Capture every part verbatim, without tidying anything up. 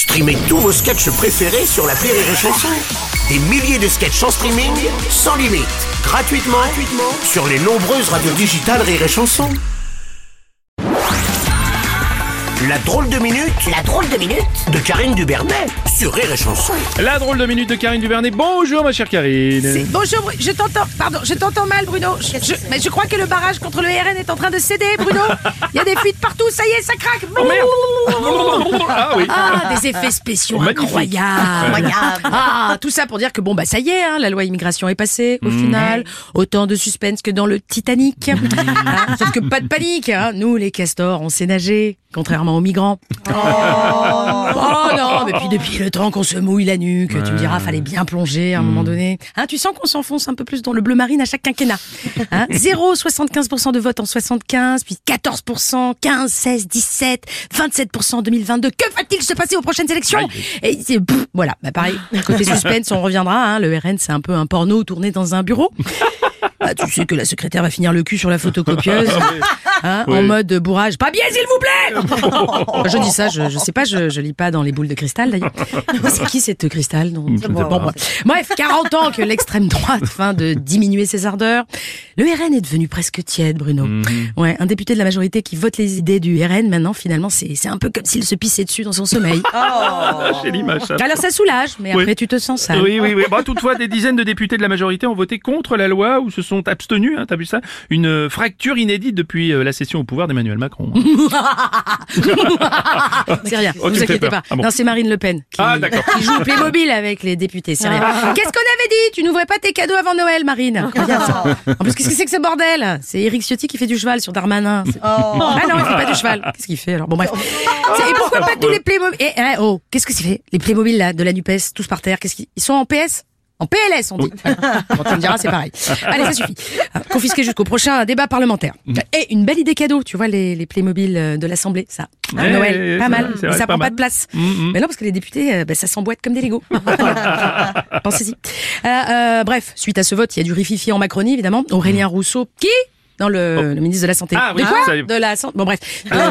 Streamez tous vos sketchs préférés sur l'appli Rires et Chansons. Des milliers de sketchs en streaming, sans limite, gratuitement, gratuitement sur les nombreuses radios digitales Rires et Chansons. La drôle de minute, la drôle de minute de Karine Dubernet sur Rires et Chansons. La drôle de minute de Karine Dubernet. Bonjour ma chère Karine. C'est... Bonjour, je t'entends, pardon, je t'entends mal Bruno. Je, mais je crois que le barrage contre le R N est en train de céder Bruno. Il y a des fuites partout, ça y est, ça craque. Oh, merde. Ah oui. Ah, des effets spéciaux oh, incroyables. Ah, tout ça pour dire que bon bah ça y est, hein, la loi immigration est passée au mmh. final. Autant de suspense que dans le Titanic. Mmh. Hein, sauf que pas de panique, hein. Nous les castors on sait nager, contrairement aux migrants. Oh, oh non, mais puis depuis le temps qu'on se mouille la nuque, ouais. Tu me diras, fallait bien plonger à un mmh. moment donné. Hein, tu sens qu'on s'enfonce un peu plus dans le bleu marine à chaque quinquennat. Hein, zéro virgule soixante-quinze pour cent de vote en soixante-quinze, puis quatorze pour cent, quinze, seize, dix-sept, vingt-sept pour cent en deux mille vingt-deux. Que va-t-il se passer aux prochaines élections ? Et c'est, pff, voilà, bah pareil, côté suspense, on reviendra. Hein, le R N, c'est un peu un porno tourné dans un bureau. Ah, tu sais que la secrétaire va finir le cul sur la photocopieuse, hein, oui. En mode bourrage. Pas biais, s'il vous plaît. Je dis ça, je, je sais pas, je, je lis pas dans les boules de cristal d'ailleurs. C'est qui cette cristal dont... bon, bon, bon. Bref, quarante ans que l'extrême droite fin de diminuer ses ardeurs. Le R N est devenu presque tiède, Bruno. Mmh. Ouais, un député de la majorité qui vote les idées du R N, maintenant, finalement, c'est, c'est un peu comme s'il se pissait dessus dans son sommeil. Oh. J'ai l'image. Ça. Alors ça soulage, mais oui. Après tu te sens sale. Oui, oui, oui. Bah, toutefois, des dizaines de députés de la majorité ont voté contre la loi ou se sont abstenus, hein, t'as vu ça ? Une fracture inédite depuis la session au pouvoir d'Emmanuel Macron. C'est rien, oh, ne vous inquiétez pas. Ah bon. Non, c'est Marine Le Pen qui, ah, qui joue au Playmobil avec les députés, c'est rien. Ah. Qu'est-ce qu'on avait dit ? Tu n'ouvrais pas tes cadeaux avant Noël, Marine. Regarde ça. En plus, qu'est-ce que c'est que ce bordel ? C'est Éric Ciotti qui fait du cheval sur Darmanin. Oh. Ah non, il fait pas du cheval. Qu'est-ce qu'il fait alors ? Bon bref. Et pourquoi pas tous les Playmobil ? Eh, eh, oh, qu'est-ce que c'est fait ? Les Playmobil là, de la Nupes, tous par terre. Qu'est-ce qu'ils sont en P S ? En P L S, on dit. Oui. Quand tu me diras, c'est pareil. Allez, ça suffit. Confisquer jusqu'au prochain débat parlementaire. Et une belle idée cadeau, tu vois, les, les Playmobil de l'Assemblée, ça. À hey, Noël, pas mal. Vrai, mais ça prend pas, pas de place. Mm-hmm. Mais non, parce que les députés, bah, ça s'emboîte comme des Legos. Pensez-y. Euh, euh, bref, suite à ce vote, il y a du rififi en Macronie, évidemment. Aurélien Rousseau, qui dans le, oh. le ministre de la Santé. Ah oui, de quoi ça... De la Santé. Bon, bref. Euh,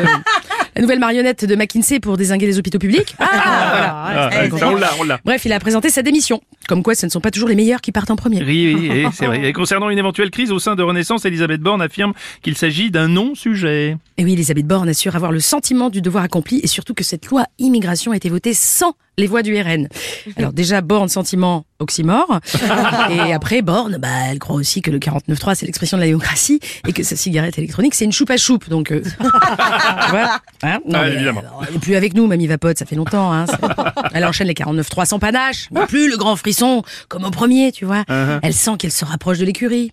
La nouvelle marionnette de McKinsey pour dézinguer les hôpitaux publics. Ah, ah, voilà. ah, on l'a, on l'a. Bref, il a présenté sa démission. Comme quoi, ce ne sont pas toujours les meilleurs qui partent en premier. Oui, oui, c'est vrai. Et concernant une éventuelle crise au sein de Renaissance, Elisabeth Borne affirme qu'il s'agit d'un non-sujet. Et oui, Elisabeth Borne assure avoir le sentiment du devoir accompli et surtout que cette loi immigration a été votée sans les voix du R N. Alors déjà, Borne, sentiment, oxymore. Et après, Borne, bah, elle croit aussi que le quarante-neuf trois, c'est l'expression de la démocratie et que sa cigarette électronique, c'est une choupe à choupe. Donc, euh... tu vois. Hein non, ah, mais, évidemment. Euh, elle n'est plus avec nous, mamie Vapote, ça fait longtemps. Hein, elle enchaîne les quarante-neuf trois sans panache, mais plus le grand frisson, comme au premier, tu vois. Uh-huh. Elle sent qu'elle se rapproche de l'écurie.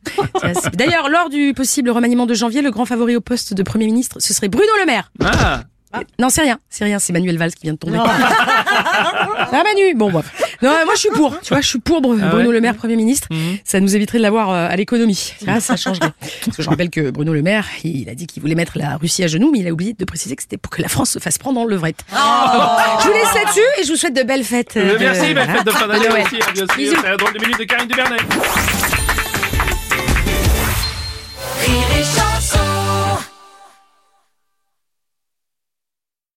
D'ailleurs, lors du possible remaniement de janvier, le grand favori au poste de Premier ministre, ce serait Bruno Le Maire. Ah. Ah. Non, c'est rien, c'est rien, c'est Manuel Valls qui vient de tomber. Ah Manu, bon bref. Non, moi je suis pour, tu vois, je suis pour Bruno ah ouais. Le Maire Premier ministre. Mm-hmm. Ça nous éviterait de l'avoir à l'économie. Ah, ça changerait. Parce que je rappelle que Bruno Le Maire, il a dit qu'il voulait mettre la Russie à genoux, mais il a oublié de préciser que c'était pour que la France se fasse prendre en levrette. Oh bon, je vous laisse là-dessus et je vous souhaite de belles fêtes. De... Merci, belles fêtes de fin d'année ouais. aussi, bien sûr. Bisous. C'est la drôle de minute de Karine Dubernet.